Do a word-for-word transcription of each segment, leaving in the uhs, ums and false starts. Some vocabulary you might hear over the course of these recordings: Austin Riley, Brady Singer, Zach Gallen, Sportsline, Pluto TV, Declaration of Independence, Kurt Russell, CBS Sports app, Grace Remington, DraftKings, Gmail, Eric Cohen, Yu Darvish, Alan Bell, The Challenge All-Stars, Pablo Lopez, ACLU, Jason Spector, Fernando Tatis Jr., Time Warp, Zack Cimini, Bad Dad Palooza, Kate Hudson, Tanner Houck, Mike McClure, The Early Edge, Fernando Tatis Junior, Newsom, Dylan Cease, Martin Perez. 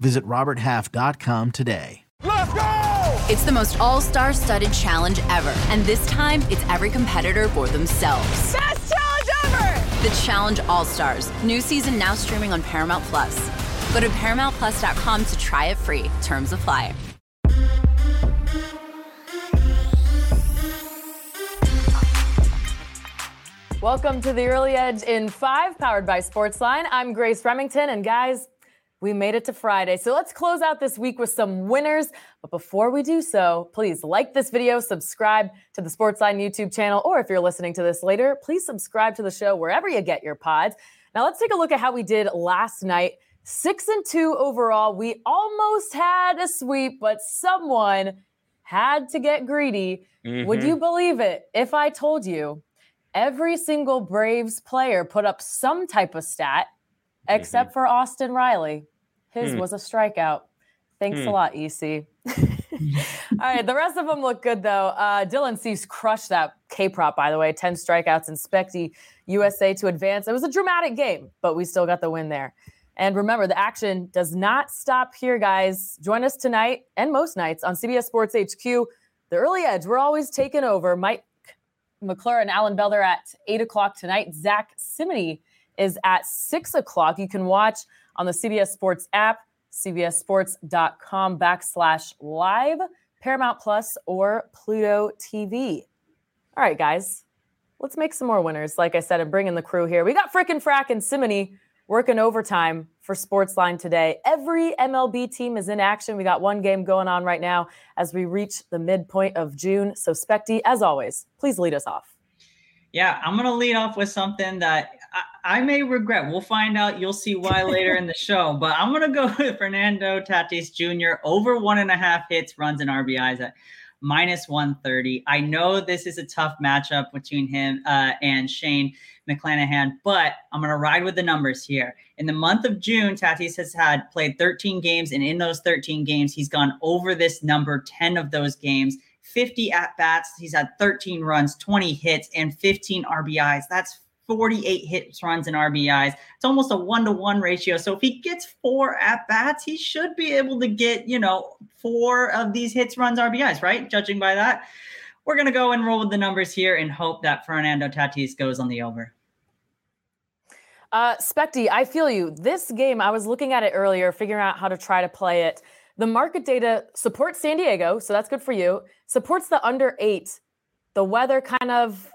Visit robert half dot com today. Let's go! It's the most all-star studded challenge ever. And this time, it's every competitor for themselves. Best challenge ever! The Challenge All-Stars. New season now streaming on Paramount Plus. Go to paramount plus dot com to try it free. Terms apply. Welcome to The Early Edge in five, powered by Sportsline. I'm Grace Remington, and guys, we made it to Friday. So let's close out this week with some winners. But before we do so, please like this video, subscribe to the Sportsline YouTube channel, or if you're listening to this later, please subscribe to the show wherever you get your pods. Now let's take a look at how we did last night. Six and two overall. We almost had a sweep, but someone had to get greedy. Mm-hmm. Would you believe it if I told you every single Braves player put up some type of stat, except mm-hmm. for Austin Riley? His mm. was a strikeout. Thanks mm. a lot, E C. All right, the rest of them look good, though. Uh, Dylan Cease crushed that K-prop, by the way. ten strikeouts and Specty U S A to advance. It was a dramatic game, but we still got the win there. And remember, the action does not stop here, guys. Join us tonight and most nights on C B S Sports H Q. The Early Edge, we're always taking over. Mike McClure and Alan Bell are at eight o'clock tonight. Zack Cimini is at six o'clock. You can watch on the C B S Sports app, cbssports.com backslash live, Paramount Plus, or Pluto T V. All right, guys, let's make some more winners. Like I said, I'm bringing the crew here. We got Frickin' Frack and Cimini working overtime for Sportsline today. Every M L B team is in action. We got one game going on right now as we reach the midpoint of June. So, Specty, as always, please lead us off. Yeah, I'm going to lead off with something that I, I may regret. We'll find out. You'll see why later in the show. But I'm going to go with Fernando Tatis Junior over one and a half hits, runs, and R B Is at minus one thirty. I know this is a tough matchup between him uh, and Shane McClanahan, but I'm going to ride with the numbers here. In the month of June, Tatis has had played thirteen games, and in those thirteen games, he's gone over this number ten of those games. fifty at-bats, he's had thirteen runs, twenty hits, and fifteen R B Is. That's forty-eight hits, runs, and R B Is. It's almost a one-to-one ratio. So if he gets four at-bats, he should be able to get, you know, four of these hits, runs, R B Is, right? Judging by that, we're going to go and roll with the numbers here and hope that Fernando Tatis goes on the over. Uh, Specty, I feel you. This game, I was looking at it earlier, figuring out how to try to play it. The market data supports San Diego, so that's good for you. Supports the under eight. The weather kind of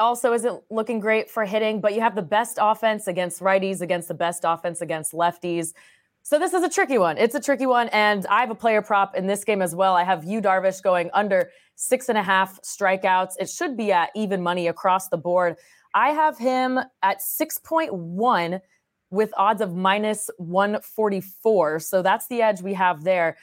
also isn't looking great for hitting, but you have the best offense against righties, against the best offense against lefties. So this is a tricky one. It's a tricky one, and I have a player prop in this game as well. I have Yu Darvish going under six and a half strikeouts. It should be at even money across the board. I have him at six point one. with odds of minus one forty-four. So that's the edge we have there.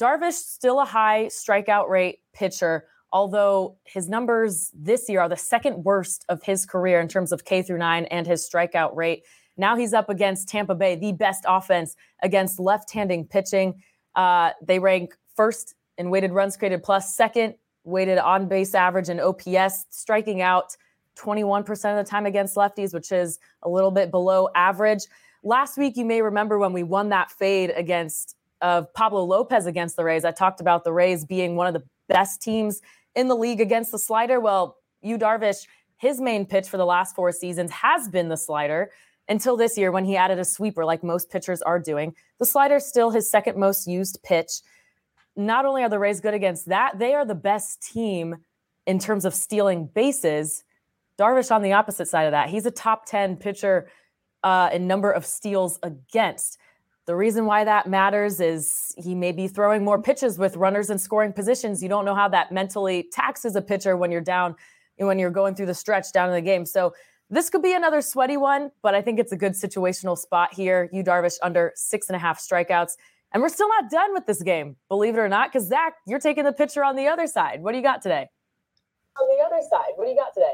Darvish, still a high strikeout rate pitcher, although his numbers this year are the second worst of his career in terms of K through nine and his strikeout rate. Now he's up against Tampa Bay, the best offense against left-handing pitching. Uh, they rank first in weighted runs created plus, second weighted on-base average and O P S, striking out twenty-one percent of the time against lefties, which is a little bit below average. Last week, you may remember when we won that fade against of uh, Pablo Lopez against the Rays. I talked about the Rays being one of the best teams in the league against the slider. Well, Yu Darvish, his main pitch for the last four seasons has been the slider until this year when he added a sweeper like most pitchers are doing. The slider is still his second most used pitch. Not only are the Rays good against that, they are the best team in terms of stealing bases. Darvish on the opposite side of that. He's a top ten pitcher uh, in number of steals against. The reason why that matters is he may be throwing more pitches with runners in scoring positions. You don't know how that mentally taxes a pitcher when you're down, when you're going through the stretch down in the game. So this could be another sweaty one, but I think it's a good situational spot here. Yu Darvish under six and a half strikeouts. And we're still not done with this game, believe it or not, because, Zach, you're taking the pitcher on the other side. What do you got today? On the other side, what do you got today?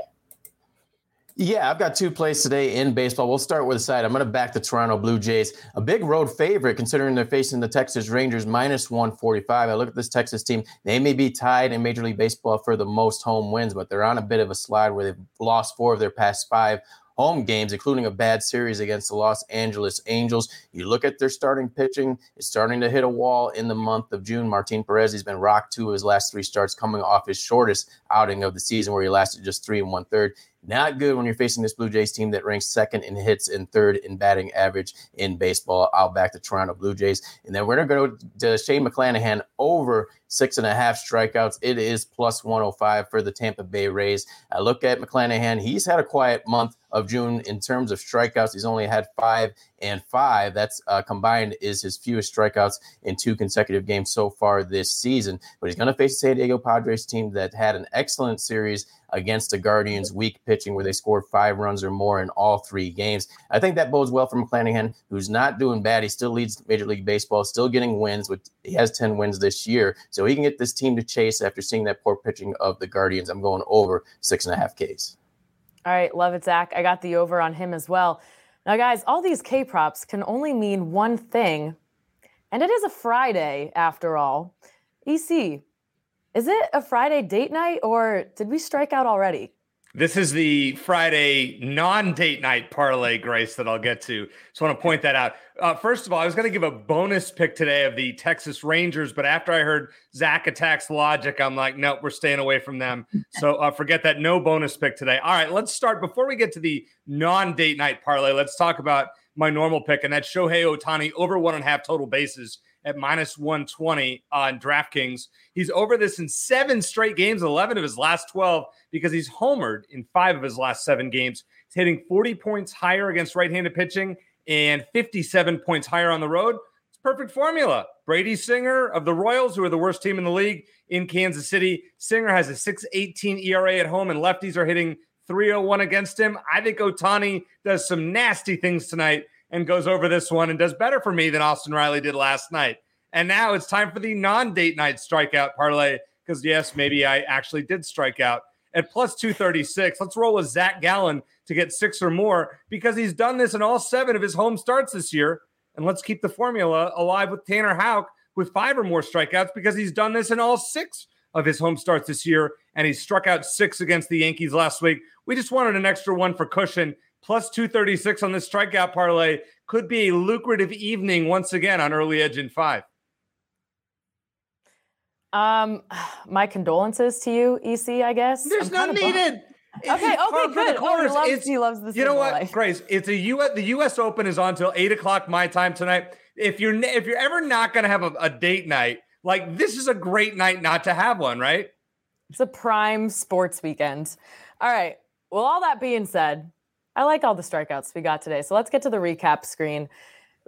Yeah, I've got two plays today in baseball. We'll start with a side. I'm going to back the Toronto Blue Jays, a big road favorite considering they're facing the Texas Rangers, minus one forty-five. I look at this Texas team. They may be tied in Major League Baseball for the most home wins, but they're on a bit of a slide where they've lost four of their past five home games, including a bad series against the Los Angeles Angels. You look at their starting pitching, it's starting to hit a wall in the month of June. Martin Perez, he's been rocked two of his last three starts, coming off his shortest outing of the season where he lasted just three and one-third. Not good when you're facing this Blue Jays team that ranks second in hits and third in batting average in baseball. I'll back the Toronto Blue Jays. And then we're going to go to Shane McClanahan over six and a half strikeouts. It is plus one oh five for the Tampa Bay Rays. I look at McClanahan. He's had a quiet month of June in terms of strikeouts. He's only had five and five. That's uh, combined is his fewest strikeouts in two consecutive games so far this season. But he's going to face the San Diego Padres team that had an excellent series against the Guardians, weak pitching where they scored five runs or more in all three games. I think that bodes well for McClanahan, who's not doing bad. He still leads Major League Baseball, still getting wins. With, he has ten wins this year, so he can get this team to chase after seeing that poor pitching of the Guardians. I'm going over six and a half Ks. All right, love it, Zach. I got the over on him as well. Now, guys, all these K-props can only mean one thing, and it is a Friday after all. E C, is it a Friday date night, or did we strike out already? This is the Friday non-date night parlay, Grace, that I'll get to. Just want to point that out. Uh, first of all, I was going to give a bonus pick today of the Texas Rangers, but after I heard Zach attacks logic, I'm like, no, we're staying away from them. So uh, forget that. No bonus pick today. All right, let's start. Before we get to the non-date night parlay, let's talk about my normal pick, and that's Shohei Ohtani over one and a half total bases at minus one twenty on DraftKings. He's over this in seven straight games, eleven of his last twelve, because he's homered in five of his last seven games. He's hitting forty points higher against right-handed pitching and fifty-seven points higher on the road. It's perfect formula. Brady Singer of the Royals, who are the worst team in the league in Kansas City. Singer has a six eighteen E R A at home, and lefties are hitting three oh one against him. I think Ohtani does some nasty things tonight and goes over this one and does better for me than Austin Riley did last night. And now it's time for the non-date night strikeout parlay, because, yes, maybe I actually did strike out. At plus two thirty-six, let's roll with Zach Gallen to get six or more, because he's done this in all seven of his home starts this year. And let's keep the formula alive with Tanner Houck with five or more strikeouts, because he's done this in all six of his home starts this year, and he struck out six against the Yankees last week. We just wanted an extra one for cushion. Plus two thirty-six on this strikeout parlay could be a lucrative evening once again on Early Edge in five. Um, my condolences to you, E C, I guess. There's none needed. Okay, okay, good. Oh, he loves, he loves this. You know what, life. Grace, it's a U S, the U S Open is on till eight o'clock my time tonight. If you're, if you're ever not going to have a, a date night, like, this is a great night not to have one, right? It's a prime sports weekend. All right. Well, all that being said, I like all the strikeouts we got today. So let's get to the recap screen.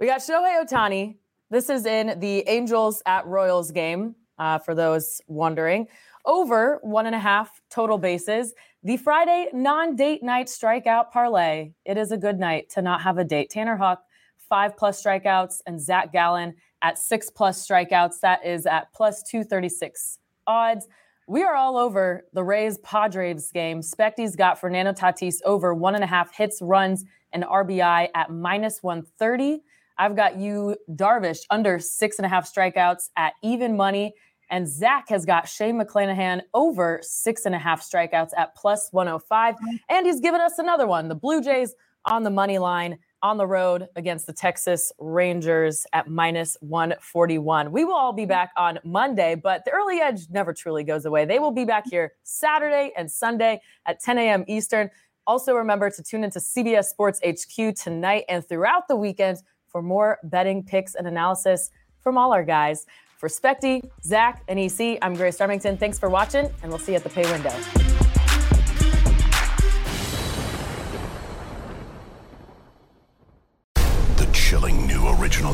We got Shohei Ohtani. This is in the Angels at Royals game, uh, for those wondering. Over one and a half total bases. The Friday non-date night strikeout parlay. It is a good night to not have a date. Tanner Houck, five-plus strikeouts, and Zach Gallen at six-plus strikeouts. That is at plus two thirty-six odds. We are all over the Rays-Padres game. Specty's got Fernando Tatis over one and a half hits, runs, and R B I at minus one thirty. I've got Yu Darvish under six and a half strikeouts at even money. And Zach has got Shane McClanahan over six and a half strikeouts at plus one oh five. And he's given us another one. The Blue Jays on the money line on the road against the Texas Rangers at minus one forty-one. We will all be back on Monday, but the Early Edge never truly goes away. They will be back here Saturday and Sunday at ten a.m. Eastern. Also remember to tune into C B S Sports H Q tonight and throughout the weekend for more betting picks and analysis from all our guys. For Specty, Zach, and E C, I'm Grace Remington. Thanks for watching, and we'll see you at the pay window. Original